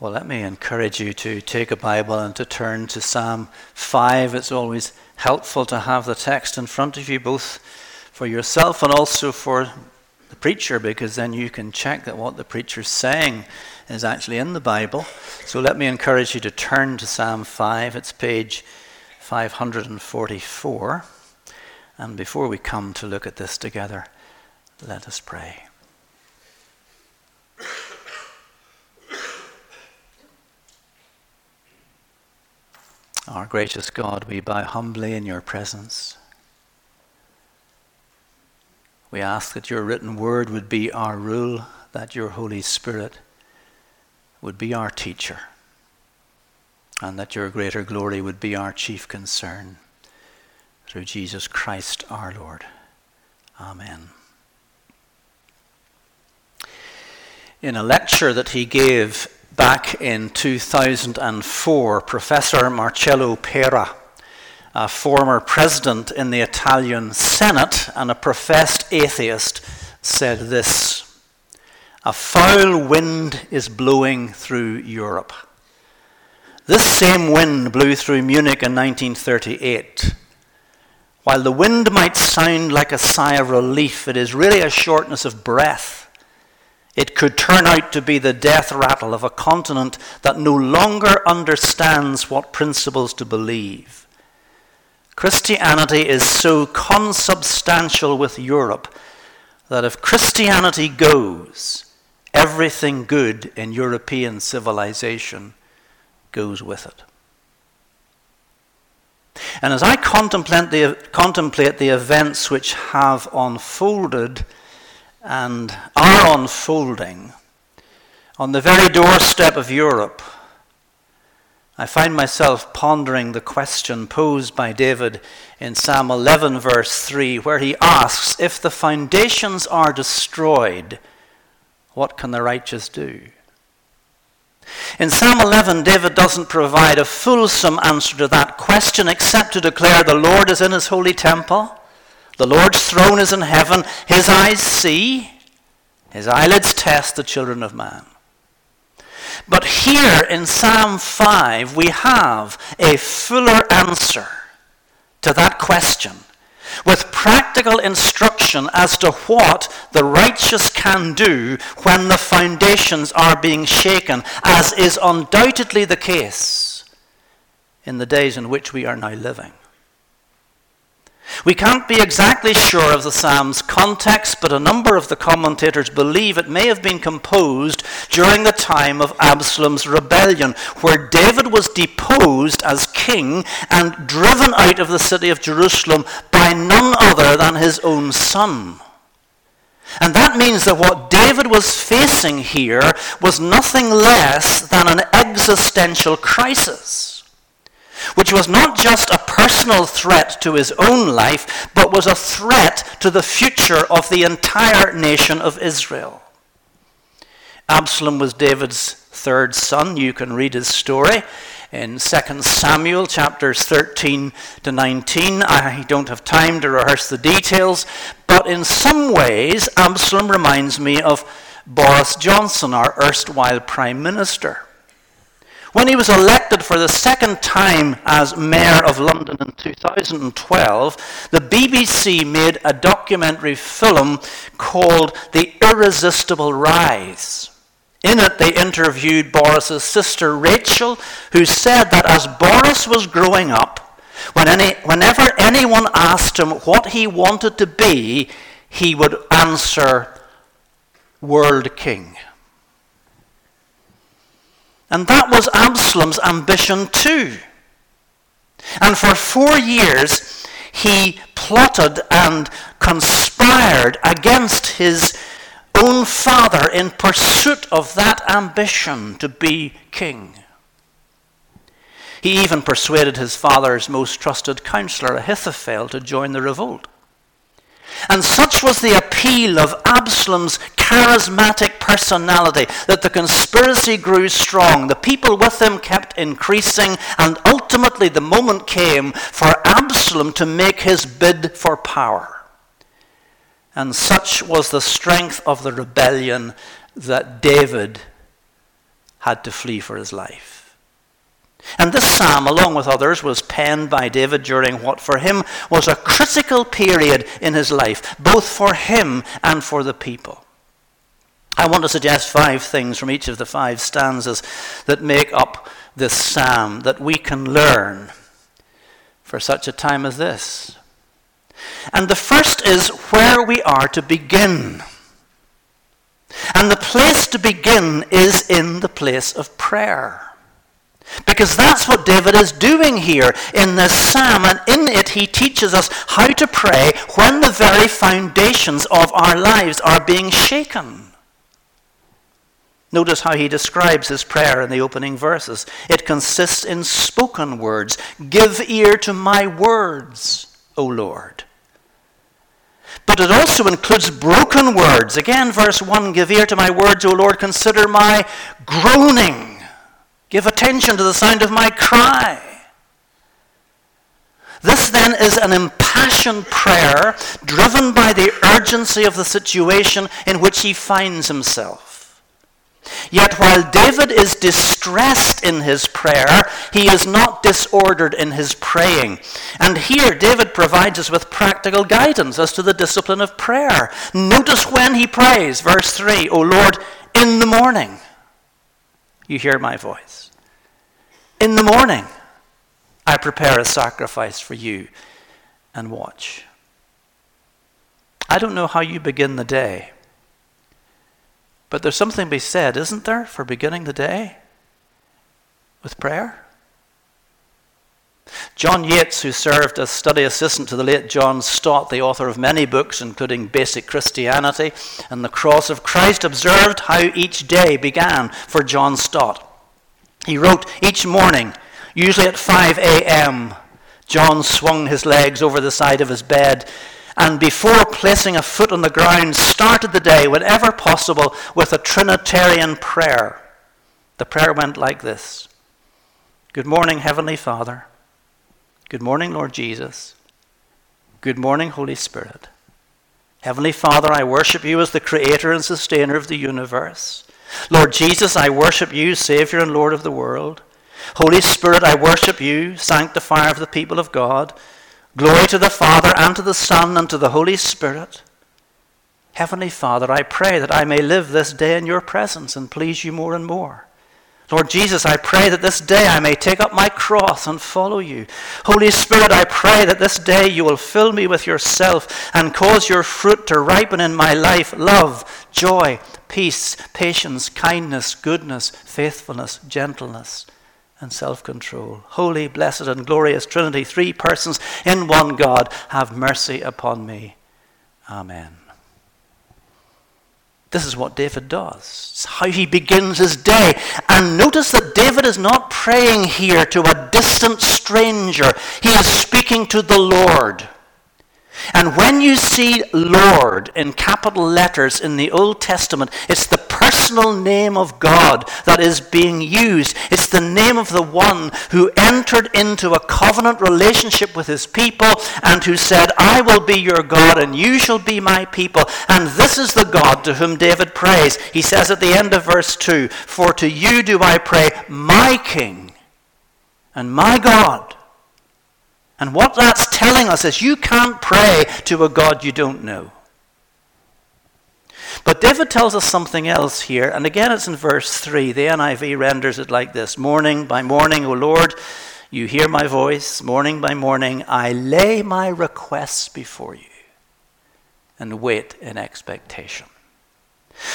Well, let me encourage you to take a Bible and to turn to Psalm 5. It's always helpful to have the text in front of you, both for yourself and also for the preacher, because then you can check that what the preacher's saying is actually in the Bible. So let me encourage you to turn to Psalm 5. It's page 544. And before we come to look at this together, let us pray. Our gracious God, we bow humbly in your presence. We ask that your written word would be our rule, that your Holy Spirit would be our teacher, and that your greater glory would be our chief concern. Through Jesus Christ our Lord. Amen. In a lecture that he gave back in 2004, Professor Marcello Pera, a former president in the Italian Senate and a professed atheist, said this: "A foul wind is blowing through Europe. This same wind blew through Munich in 1938. While the wind might sound like a sigh of relief, it is really a shortness of breath. It could turn out to be the death rattle of a continent that no longer understands what principles to believe. Christianity is so consubstantial with Europe that if Christianity goes, everything good in European civilization goes with it." And as I contemplate the events which have unfolded and are unfolding on the very doorstep of Europe, I find myself pondering the question posed by David in Psalm 11, verse 3, where he asks, "If the foundations are destroyed, what can the righteous do?" In Psalm 11, David doesn't provide a fulsome answer to that question except to declare the Lord is in his holy temple, the Lord's throne is in heaven, his eyes see, his eyelids test the children of man. But here in Psalm 5, we have a fuller answer to that question, with practical instruction as to what the righteous can do when the foundations are being shaken, as is undoubtedly the case in the days in which we are now living. We can't be exactly sure of the Psalm's context, but a number of the commentators believe it may have been composed during the time of Absalom's rebellion, where David was deposed as king and driven out of the city of Jerusalem by none other than his own son. And that means that what David was facing here was nothing less than an existential crisis, which was not just a personal threat to his own life, but was a threat to the future of the entire nation of Israel. Absalom was David's third son. You can read his story in 2 Samuel chapters 13 to 19. I don't have time to rehearse the details, but in some ways Absalom reminds me of Boris Johnson, our erstwhile prime minister. When he was elected for the second time as Mayor of London in 2012, the BBC made a documentary film called The Irresistible Rise. In it, they interviewed Boris's sister, Rachel, who said that as Boris was growing up, whenever anyone asked him what he wanted to be, he would answer, "World King." And that was Absalom's ambition too. And for 4 years, he plotted and conspired against his own father in pursuit of that ambition to be king. He even persuaded his father's most trusted counselor, Ahithophel, to join the revolt. And such was the appeal of Absalom's charismatic personality that the conspiracy grew strong. The people with him kept increasing, and ultimately the moment came for Absalom to make his bid for power. And such was the strength of the rebellion that David had to flee for his life. And this psalm, along with others, was penned by David during what for him was a critical period in his life, both for him and for the people. I want to suggest 5 things from each of the 5 stanzas that make up this psalm that we can learn for such a time as this. And the first is where we are to begin. And the place to begin is in the place of prayer. Because that's what David is doing here in this psalm, and in it he teaches us how to pray when the very foundations of our lives are being shaken. Notice how he describes his prayer in the opening verses. It consists in spoken words. Give ear to my words, O Lord. But it also includes broken words. Again, verse 1, give ear to my words, O Lord, consider my groaning. Give attention to the sound of my cry. This then is an impassioned prayer driven by the urgency of the situation in which he finds himself. Yet while David is distressed in his prayer, he is not disordered in his praying. And here David provides us with practical guidance as to the discipline of prayer. Notice when he prays, verse 3, O Lord, in the morning, you hear my voice. In the morning, I prepare a sacrifice for you and watch. I don't know how you begin the day. But there's something to be said, isn't there, for beginning the day with prayer? John Yates, who served as study assistant to the late John Stott, the author of many books, including Basic Christianity and The Cross of Christ, observed how each day began for John Stott. He wrote, each morning, usually at 5 a.m., John swung his legs over the side of his bed and before placing a foot on the ground, started the day, whenever possible, with a Trinitarian prayer. The prayer went like this. Good morning, Heavenly Father. Good morning, Lord Jesus. Good morning, Holy Spirit. Heavenly Father, I worship you as the creator and sustainer of the universe. Lord Jesus, I worship you, Savior and Lord of the world. Holy Spirit, I worship you, sanctifier of the people of God. Glory to the Father, and to the Son, and to the Holy Spirit. Heavenly Father, I pray that I may live this day in your presence and please you more and more. Lord Jesus, I pray that this day I may take up my cross and follow you. Holy Spirit, I pray that this day you will fill me with yourself and cause your fruit to ripen in my life, love, joy, peace, patience, kindness, goodness, faithfulness, gentleness, and self-control. Holy, blessed, and glorious Trinity, 3 persons in one God, have mercy upon me. Amen. This is what David does. It's how he begins his day. And notice that David is not praying here to a distant stranger. He is speaking to the Lord. And when you see Lord in capital letters in the Old Testament, it's the personal name of God that is being used. It's the name of the one who entered into a covenant relationship with his people and who said, I will be your God and you shall be my people. And this is the God to whom David prays. He says at the end of verse 2, for to you do I pray, my King and my God. And what that's telling us is you can't pray to a God you don't know. But David tells us something else here, and again it's in verse 3. The NIV renders it like this. Morning by morning, O Lord, you hear my voice. Morning by morning, I lay my requests before you and wait in expectation.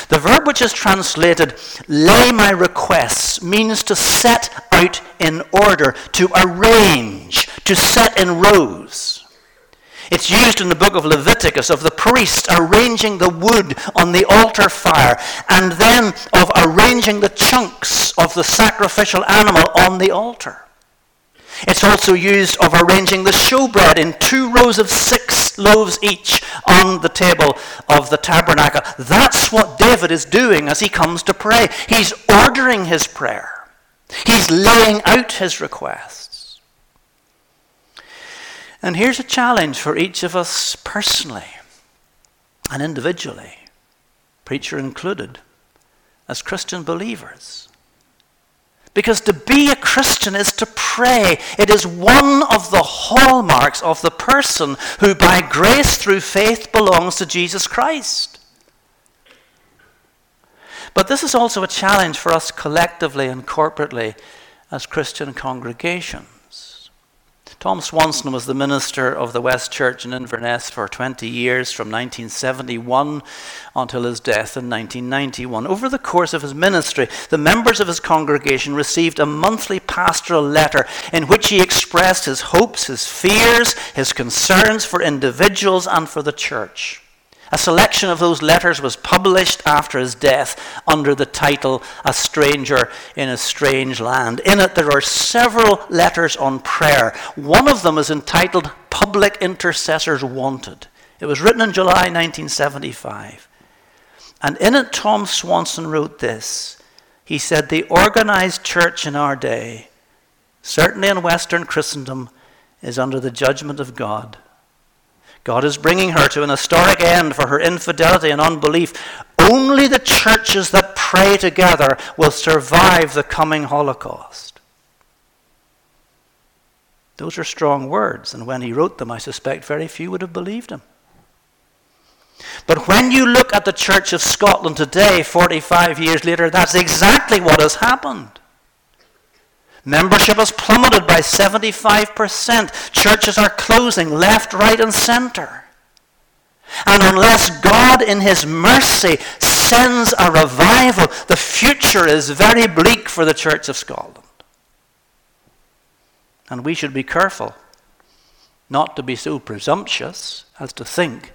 The verb which is translated, lay my requests, means to set out in order, to arrange, to set in rows. It's used in the book of Leviticus of the priest arranging the wood on the altar fire and then of arranging the chunks of the sacrificial animal on the altar. It's also used of arranging the showbread in 2 rows of 6 loaves each on the table of the tabernacle. That's what David is doing as he comes to pray. He's ordering his prayer. He's laying out his requests. And here's a challenge for each of us personally and individually, preacher included, as Christian believers. Because to be a Christian is to pray. It is one of the hallmarks of the person who by grace through faith belongs to Jesus Christ. But this is also a challenge for us collectively and corporately as Christian congregations. Tom Swanson was the minister of the West Church in Inverness for 20 years, from 1971 until his death in 1991. Over the course of his ministry, the members of his congregation received a monthly pastoral letter in which he expressed his hopes, his fears, his concerns for individuals and for the church. A selection of those letters was published after his death under the title, A Stranger in a Strange Land. In it, there are several letters on prayer. One of them is entitled, Public Intercessors Wanted. It was written in July 1975. And in it, Tom Swanson wrote this. He said, the organized church in our day, certainly in Western Christendom, is under the judgment of God. God is bringing her to an historic end for her infidelity and unbelief. Only the churches that pray together will survive the coming Holocaust. Those are strong words, and when he wrote them, I suspect very few would have believed him. But when you look at the Church of Scotland today, 45 years later, that's exactly what has happened. Membership has plummeted by 75%. Churches are closing left, right, and center. And unless God in his mercy sends a revival, the future is very bleak for the Church of Scotland. And we should be careful not to be so presumptuous as to think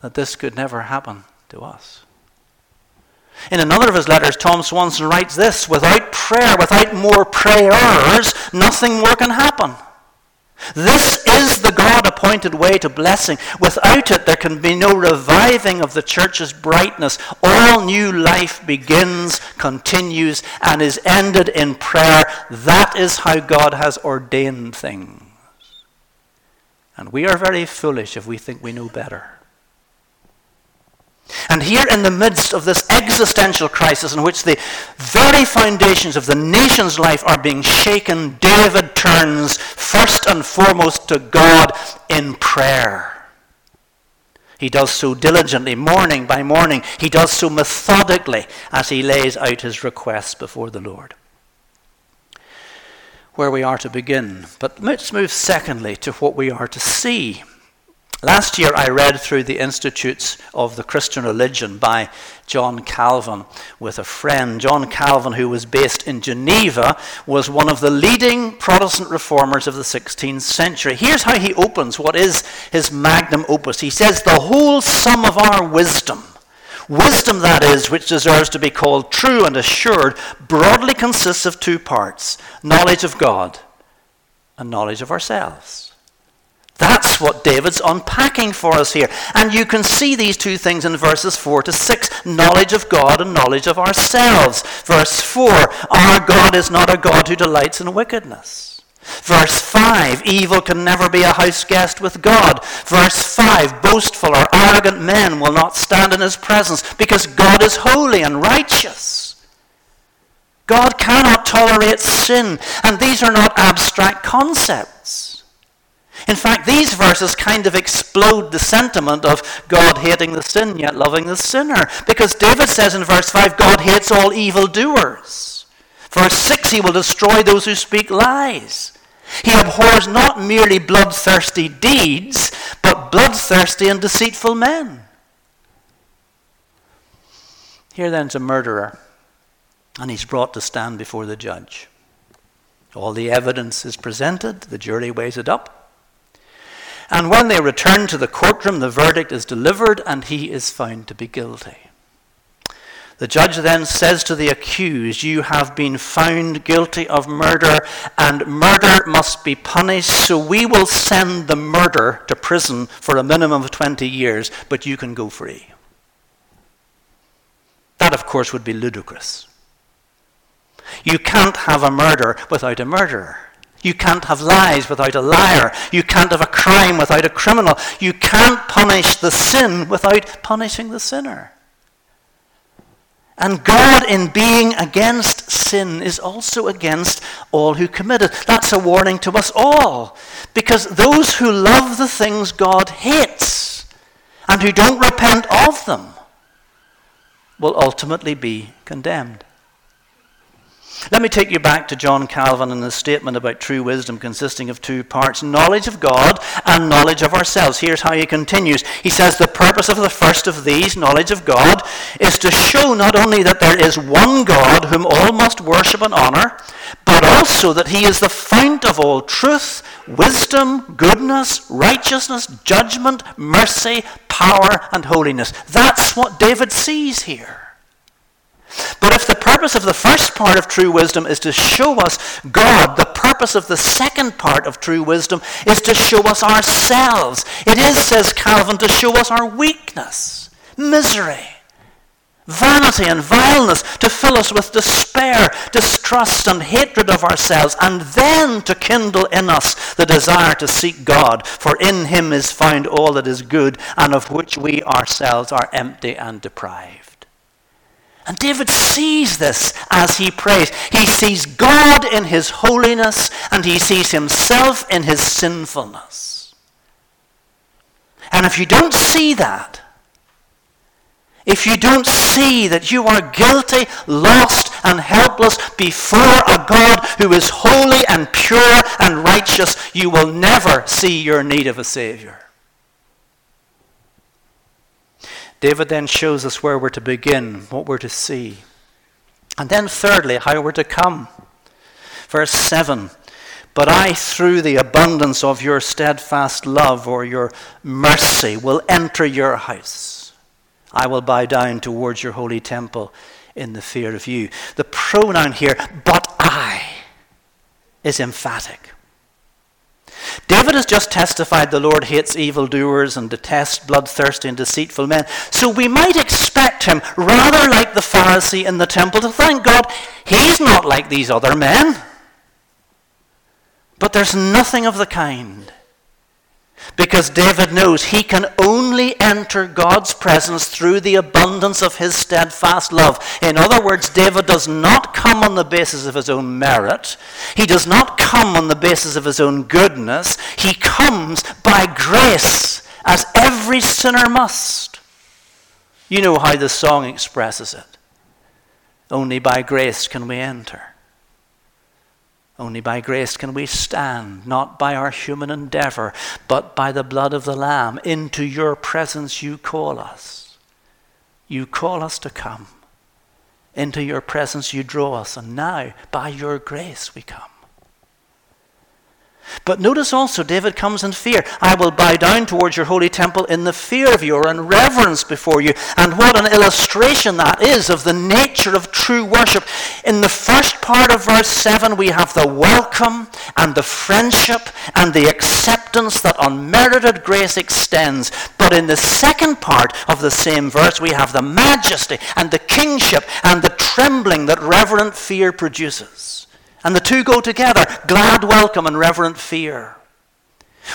that this could never happen to us. In another of his letters, Tom Swanson writes this, without prayer, without more prayers, nothing more can happen. This is the God-appointed way to blessing. Without it, there can be no reviving of the church's brightness. All new life begins, continues, and is ended in prayer. That is how God has ordained things. And we are very foolish if we think we know better. And here in the midst of this existential crisis in which the very foundations of the nation's life are being shaken, David turns first and foremost to God in prayer. He does so diligently, morning by morning. He does so methodically as he lays out his requests before the Lord. Where we are to begin. But let's move secondly to what we are to see. Last year I read through the Institutes of the Christian Religion by John Calvin with a friend. John Calvin, who was based in Geneva, was one of the leading Protestant reformers of the 16th century. Here's how he opens what is his magnum opus. He says, the whole sum of our wisdom, wisdom that is, which deserves to be called true and assured, broadly consists of two parts, knowledge of God and knowledge of ourselves. That's what David's unpacking for us here. And you can see these two things in verses 4 to 6, knowledge of God and knowledge of ourselves. Verse 4, our God is not a God who delights in wickedness. Verse 5, evil can never be a house guest with God. Verse 5, boastful or arrogant men will not stand in his presence because God is holy and righteous. God cannot tolerate sin, and these are not abstract concepts. In fact, these verses kind of explode the sentiment of God hating the sin yet loving the sinner. Because David says in verse 5, God hates all evildoers. Verse 6, he will destroy those who speak lies. He abhors not merely bloodthirsty deeds, but bloodthirsty and deceitful men. Here then is a murderer, and he's brought to stand before the judge. All the evidence is presented, the jury weighs it up. And when they return to the courtroom, the verdict is delivered and he is found to be guilty. The judge then says to the accused, you have been found guilty of murder, and murder must be punished, so we will send the murderer to prison for a minimum of 20 years, but you can go free. That, of course, would be ludicrous. You can't have a murder without a murderer. You can't have lies without a liar. You can't have a crime without a criminal. You can't punish the sin without punishing the sinner. And God, in being against sin, is also against all who commit it. That's a warning to us all, because those who love the things God hates and who don't repent of them will ultimately be condemned. Let me take you back to John Calvin and his statement about true wisdom consisting of two parts, knowledge of God and knowledge of ourselves. Here's how he continues. He says, the purpose of the first of these, knowledge of God, is to show not only that there is one God whom all must worship and honor, but also that he is the fount of all truth, wisdom, goodness, righteousness, judgment, mercy, power, and holiness. That's what David sees here. But if the purpose of the first part of true wisdom is to show us God, the purpose of the second part of true wisdom is to show us ourselves. It is, says Calvin, to show us our weakness, misery, vanity and vileness, to fill us with despair, distrust and hatred of ourselves, and then to kindle in us the desire to seek God, for in him is found all that is good and of which we ourselves are empty and deprived. And David sees this as he prays. He sees God in his holiness, and he sees himself in his sinfulness. And if you don't see that, if you don't see that you are guilty, lost, and helpless before a God who is holy and pure and righteous, you will never see your need of a Savior. David then shows us where we're to begin, what we're to see. And then thirdly, how we're to come. Verse 7, but I, through the abundance of your steadfast love or your mercy, will enter your house. I will bow down towards your holy temple in the fear of you. The pronoun here, but I, is emphatic. David has just testified the Lord hates evildoers and detests bloodthirsty and deceitful men. So we might expect him, rather like the Pharisee in the temple, to thank God he's not like these other men. But there's nothing of the kind. Because David knows he can only enter God's presence through the abundance of his steadfast love. In other words, David does not come on the basis of his own merit. He does not come on the basis of his own goodness. He comes by grace, as every sinner must. You know how the song expresses it. Only by grace can we enter. Only by grace can we stand, not by our human endeavor, but by the blood of the Lamb. Into your presence you call us. You call us to come. Into your presence you draw us, and now by your grace we come. But notice also, David comes in fear. I will bow down towards your holy temple in the fear of you, or in reverence before you. And what an illustration that is of the nature of true worship. In the first part of verse 7, we have the welcome and the friendship and the acceptance that unmerited grace extends. But in the second part of the same verse, we have the majesty and the kingship and the trembling that reverent fear produces. And the two go together, glad welcome and reverent fear.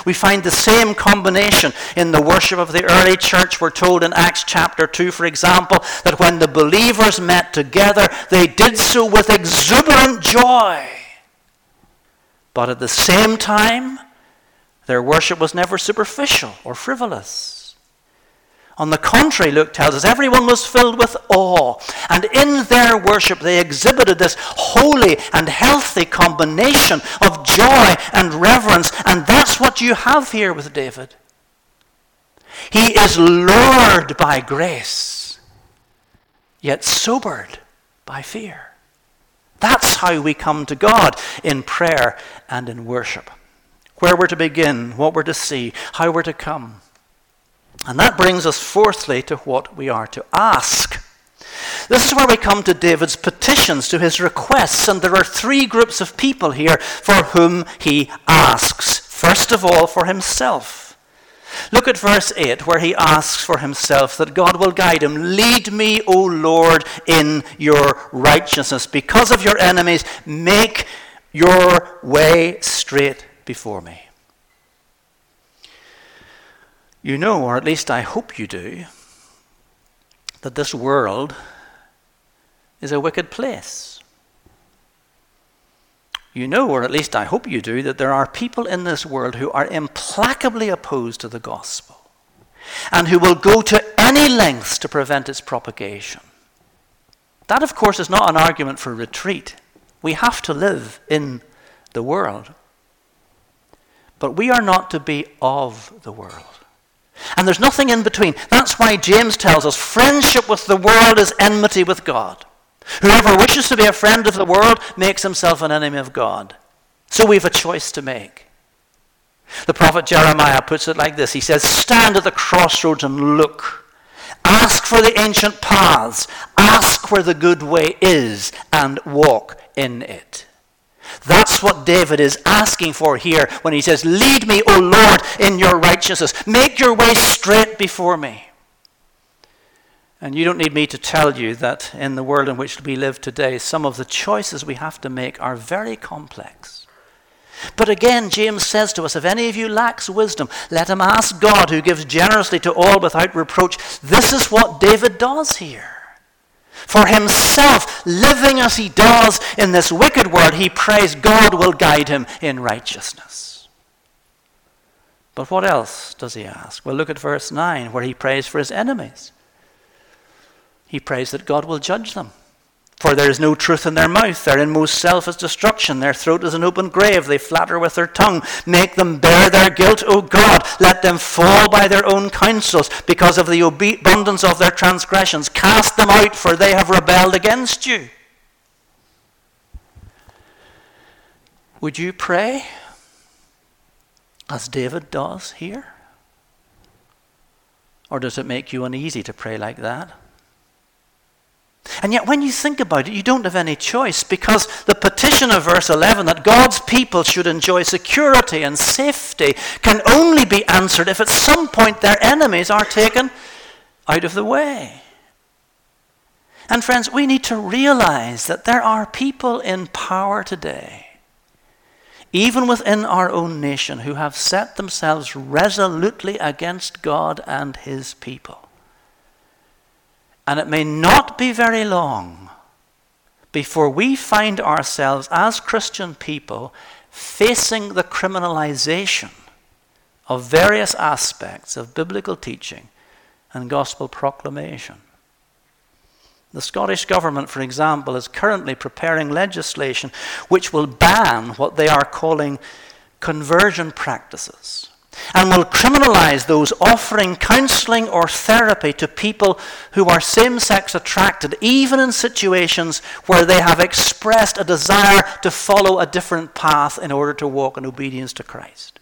We find the same combination in the worship of the early church. We're told in Acts chapter 2, for example, that when the believers met together, they did so with exuberant joy. But at the same time, their worship was never superficial or frivolous. On the contrary, Luke tells us, everyone was filled with awe, and in their worship they exhibited this holy and healthy combination of joy and reverence, and that's what you have here with David. He is lured by grace, yet sobered by fear. That's how we come to God, in prayer and in worship. Where we're to begin, what we're to see, how we're to come. And that brings us, fourthly, to what we are to ask. This is where we come to David's petitions, to his requests, and there are three groups of people here for whom he asks. First of all, for himself. Look at verse 8, where he asks for himself that God will guide him. Lead me, O Lord, in your righteousness. Because of your enemies, make your way straight before me. You know, or at least I hope you do, that this world is a wicked place. You know, or at least I hope you do, that there are people in this world who are implacably opposed to the gospel and who will go to any lengths to prevent its propagation. That, of course, is not an argument for retreat. We have to live in the world. But we are not to be of the world. And there's nothing in between. That's why James tells us friendship with the world is enmity with God. Whoever wishes to be a friend of the world makes himself an enemy of God. So we have a choice to make. The prophet Jeremiah puts it like this. He says, stand at the crossroads and look. Ask for the ancient paths. Ask where the good way is and walk in it. That's what David is asking for here when he says, lead me, O Lord, in your righteousness. Make your way straight before me. And you don't need me to tell you that in the world in which we live today, some of the choices we have to make are very complex. But again, James says to us, if any of you lacks wisdom, let him ask God, who gives generously to all without reproach. This is what David does here. For himself, living as he does in this wicked world, he prays God will guide him in righteousness. But what else does he ask? Well, look at verse 9, where he prays for his enemies. He prays that God will judge them. For there is no truth in their mouth. Their inmost self is destruction. Their throat is an open grave. They flatter with their tongue. Make them bear their guilt, O God. Let them fall by their own counsels because of the abundance of their transgressions. Cast them out, for they have rebelled against you. Would you pray as David does here? Or does it make you uneasy to pray like that? And yet when you think about it, you don't have any choice, because the petition of verse 11 that God's people should enjoy security and safety can only be answered if at some point their enemies are taken out of the way. And friends, we need to realize that there are people in power today, even within our own nation, who have set themselves resolutely against God and his people. And it may not be very long before we find ourselves as Christian people facing the criminalization of various aspects of biblical teaching and gospel proclamation. The Scottish government, for example, is currently preparing legislation which will ban what they are calling conversion practices, and will criminalize those offering counseling or therapy to people who are same-sex attracted, even in situations where they have expressed a desire to follow a different path in order to walk in obedience to Christ.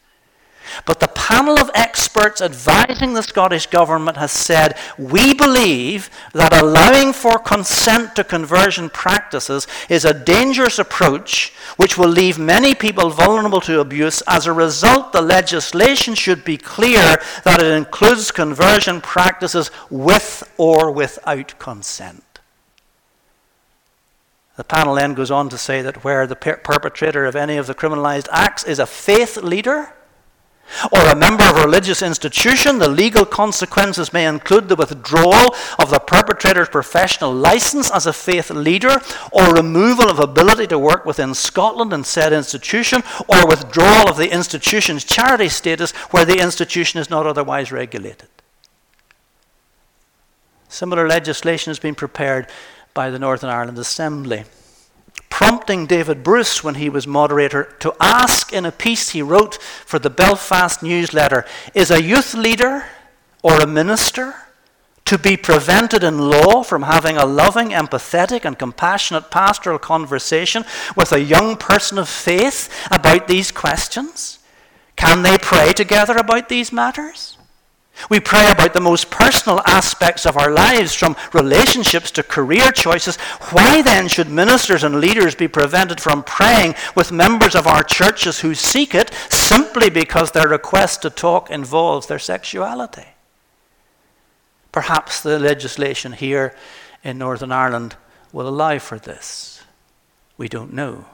But the panel of experts advising the Scottish government has said, we believe that allowing for consent to conversion practices is a dangerous approach which will leave many people vulnerable to abuse. As a result, the legislation should be clear that it includes conversion practices with or without consent. The panel then goes on to say that where the perpetrator of any of the criminalized acts is a faith leader or a member of a religious institution, the legal consequences may include the withdrawal of the perpetrator's professional license as a faith leader, or removal of ability to work within Scotland and said institution, or withdrawal of the institution's charity status where the institution is not otherwise regulated. Similar legislation has been prepared by the Northern Ireland Assembly, prompting David Bruce, when he was moderator, to ask in a piece he wrote for the Belfast newsletter, is a youth leader or a minister to be prevented in law from having a loving, empathetic and compassionate pastoral conversation with a young person of faith about these questions? Can they pray together about these matters? We pray about the most personal aspects of our lives, from relationships to career choices. Why then should ministers and leaders be prevented from praying with members of our churches who seek it simply because their request to talk involves their sexuality? Perhaps the legislation here in Northern Ireland will allow for this. We don't know.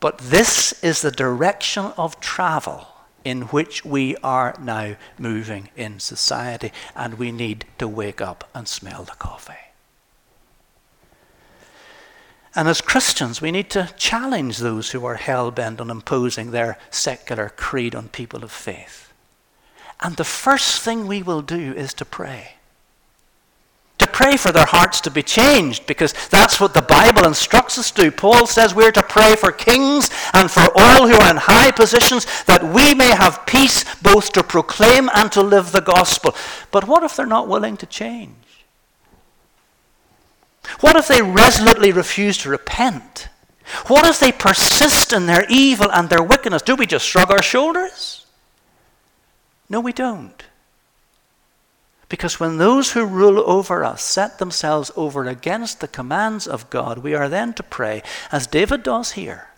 But this is the direction of travel in which we are now moving in society, and we need to wake up and smell the coffee. And as Christians, we need to challenge those who are hell-bent on imposing their secular creed on people of faith. And the first thing we will do is to pray. To pray for their hearts to be changed, because that's what the Bible instructs us to. Paul says we're to pray for kings and for all who are in high positions, that we may have peace both to proclaim and to live the gospel. But what if they're not willing to change? What if they resolutely refuse to repent? What if they persist in their evil and their wickedness? Do we just shrug our shoulders? No, we don't. Because when those who rule over us set themselves over against the commands of God, we are then to pray, as David does here,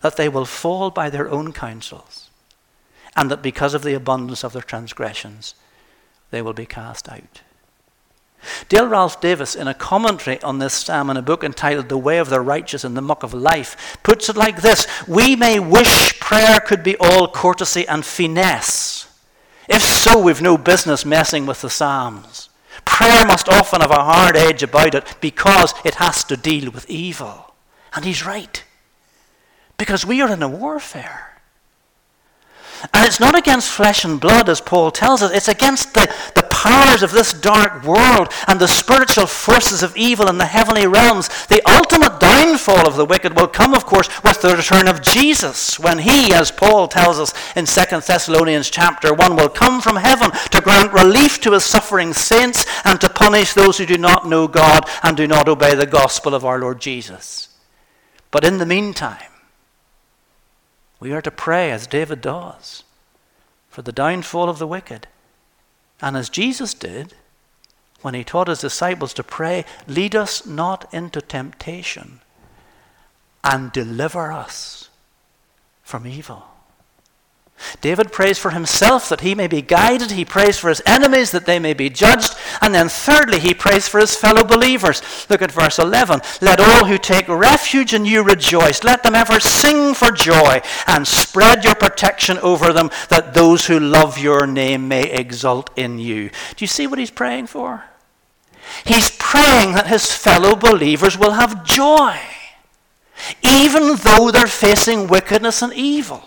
that they will fall by their own counsels, and that because of the abundance of their transgressions, they will be cast out. Dale Ralph Davis, in a commentary on this psalm in a book entitled The Way of the Righteous in the Muck of Life, puts it like this: we may wish prayer could be all courtesy and finesse. If so, we've no business messing with the Psalms. Prayer must often have a hard edge about it because it has to deal with evil. And he's right. Because we are in a warfare. And it's not against flesh and blood, as Paul tells us. It's against the powers of this dark world and the spiritual forces of evil in the heavenly realms. The ultimate downfall of the wicked will come, of course, with the return of Jesus, when he, as Paul tells us in 2 Thessalonians chapter 1, will come from heaven to grant relief to his suffering saints and to punish those who do not know God and do not obey the gospel of our Lord Jesus. But in the meantime, we are to pray, as David does, for the downfall of the wicked. And as Jesus did, when he taught his disciples to pray, lead us not into temptation and deliver us from evil. David prays for himself that he may be guided. He prays for his enemies that they may be judged. And then thirdly, he prays for his fellow believers. Look at verse 11. Let all who take refuge in you rejoice. Let them ever sing for joy and spread your protection over them, that those who love your name may exult in you. Do you see what he's praying for? He's praying that his fellow believers will have joy, even though they're facing wickedness and evil.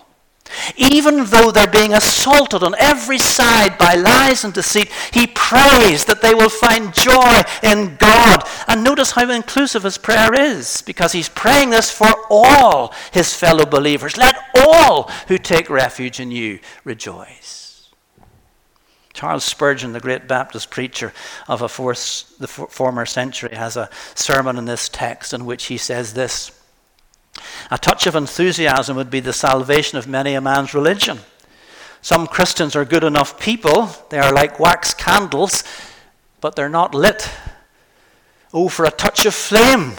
Even though they're being assaulted on every side by lies and deceit, he prays that they will find joy in God. And notice how inclusive his prayer is, because he's praying this for all his fellow believers. Let all who take refuge in you rejoice. Charles Spurgeon, the great Baptist preacher of the former century, has a sermon in this text in which he says this: a touch of enthusiasm would be the salvation of many a man's religion. Some Christians are good enough people. They are like wax candles, but they're not lit. Oh, for a touch of flame.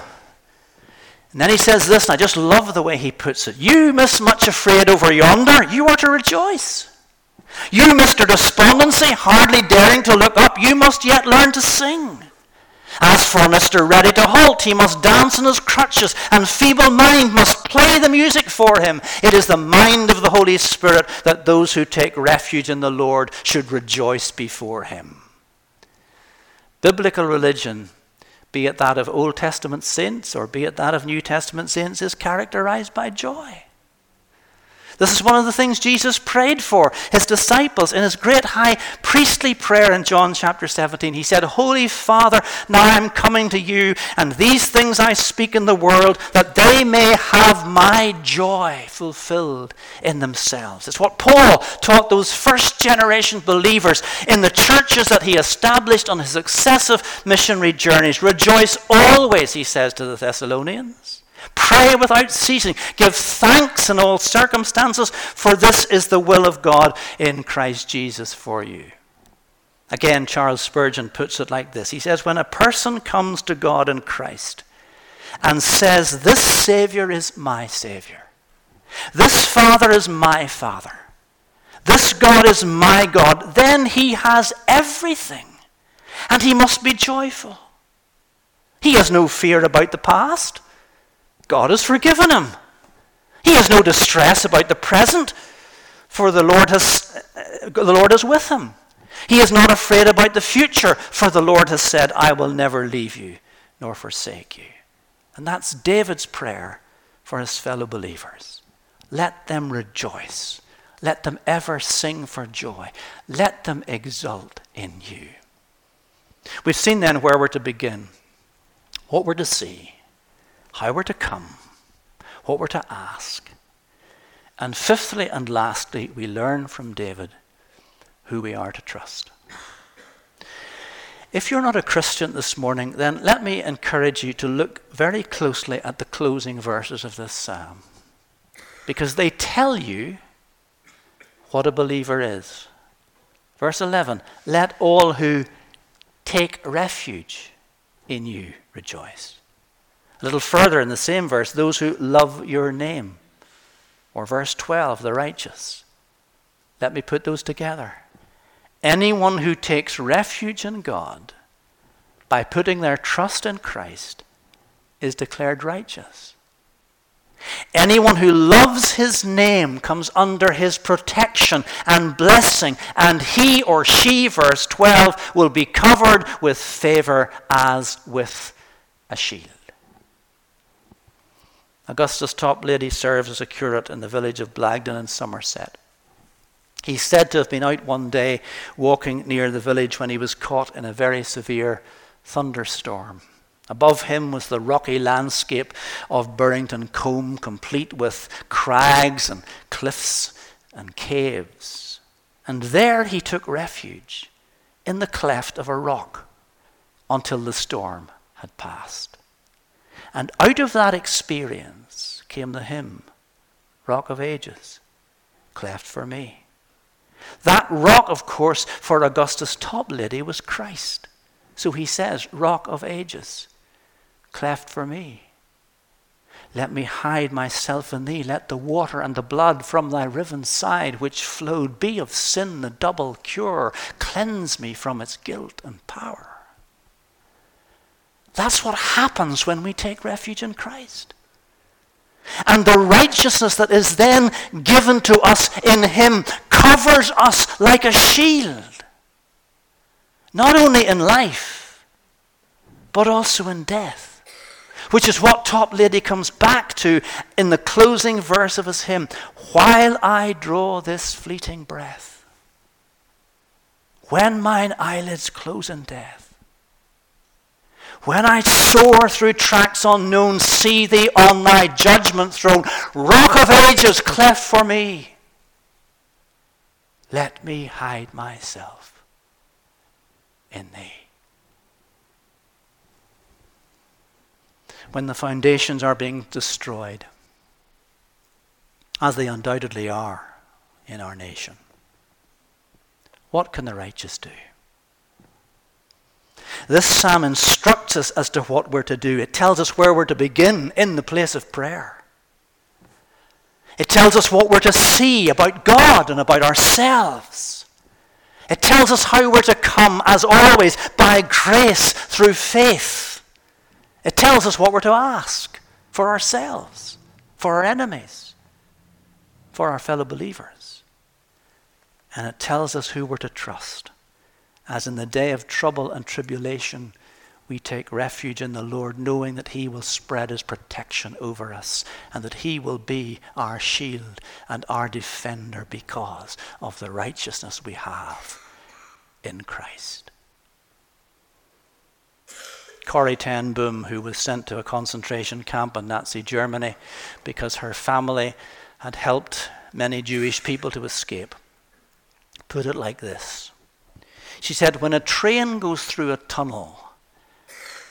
And then he says this, and I just love the way he puts it. You, Miss Much Afraid over yonder, you are to rejoice. You, Mr. Despondency, hardly daring to look up, you must yet learn to sing. As for Mr. Ready to Halt, he must dance on his crutches, and feeble mind must play the music for him. It is the mind of the Holy Spirit that those who take refuge in the Lord should rejoice before him. Biblical religion, be it that of Old Testament saints or be it that of New Testament saints, is characterized by joy. This is one of the things Jesus prayed for his disciples in his great high priestly prayer in John chapter 17. He said, Holy Father, now I'm coming to you, and these things I speak in the world, that they may have my joy fulfilled in themselves. It's what Paul taught those first generation believers in the churches that he established on his successive missionary journeys. Rejoice always, he says to the Thessalonians. Pray without ceasing. Give thanks in all circumstances, for this is the will of God in Christ Jesus for you. Again, Charles Spurgeon puts it like this. He says, when a person comes to God in Christ and says, this Savior is my Savior, this Father is my Father, this God is my God, then he has everything, and he must be joyful. He has no fear about the past. God has forgiven him. He has no distress about the present, for the Lord is with him. He is not afraid about the future, for the Lord has said, I will never leave you nor forsake you. And that's David's prayer for his fellow believers. Let them rejoice. Let them ever sing for joy. Let them exult in you. We've seen then where we're to begin, what we're to see, how we're to come, what we're to ask. And fifthly and lastly, we learn from David who we are to trust. If you're not a Christian this morning, then let me encourage you to look very closely at the closing verses of this psalm, because they tell you what a believer is. Verse 11, let all who take refuge in you rejoice. A little further in the same verse, those who love your name. Or verse 12, the righteous. Let me put those together. Anyone who takes refuge in God by putting their trust in Christ is declared righteous. Anyone who loves his name comes under his protection and blessing, and he or she, verse 12, will be covered with favor as with a shield. Augustus Toplady serves as a curate in the village of Blagden in Somerset. He's said to have been out one day walking near the village when he was caught in a very severe thunderstorm. Above him was the rocky landscape of Burrington Combe, complete with crags and cliffs and caves. And there he took refuge in the cleft of a rock until the storm had passed. And out of that experience came the hymn, Rock of Ages, cleft for me. That rock, of course, for Augustus Toplady was Christ. So he says, Rock of Ages, cleft for me. Let me hide myself in thee. Let the water and the blood from thy riven side which flowed be of sin the double cure. Cleanse me from its guilt and power. That's what happens when we take refuge in Christ. And the righteousness that is then given to us in him covers us like a shield. Not only in life, but also in death. Which is what Toplady comes back to in the closing verse of his hymn. While I draw this fleeting breath, when mine eyelids close in death, when I soar through tracts unknown, see thee on thy judgment throne. Rock of Ages, cleft for me. Let me hide myself in thee. When the foundations are being destroyed, as they undoubtedly are in our nation, what can the righteous do? This psalm instructs us as to what we're to do. It tells us where we're to begin in the place of prayer. It tells us what we're to see about God and about ourselves. It tells us how we're to come, as always, by grace through faith. It tells us what we're to ask for ourselves, for our enemies, for our fellow believers. And it tells us who we're to trust. As in the day of trouble and tribulation, we take refuge in the Lord, knowing that he will spread his protection over us and that he will be our shield and our defender because of the righteousness we have in Christ. Corrie Ten Boom, who was sent to a concentration camp in Nazi Germany because her family had helped many Jewish people to escape, put it like this. She said, when a train goes through a tunnel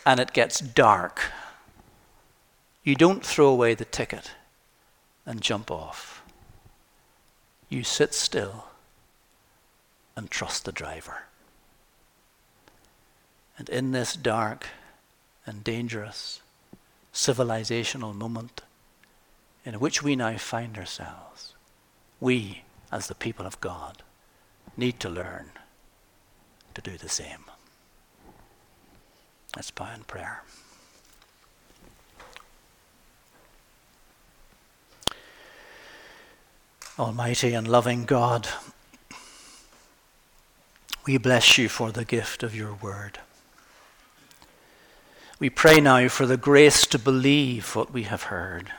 and it gets dark, you don't throw away the ticket and jump off. You sit still and trust the driver. And in this dark and dangerous civilizational moment in which we now find ourselves, we, as the people of God, need to learn to do the same. Let's bow in prayer. Almighty and loving God, we bless you for the gift of your word. We pray now for the grace to believe what we have heard,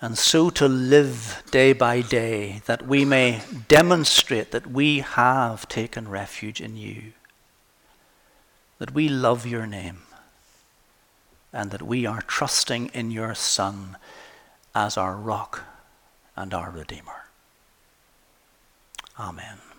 and so to live day by day, that we may demonstrate that we have taken refuge in you, that we love your name, and that we are trusting in your Son as our rock and our Redeemer. Amen.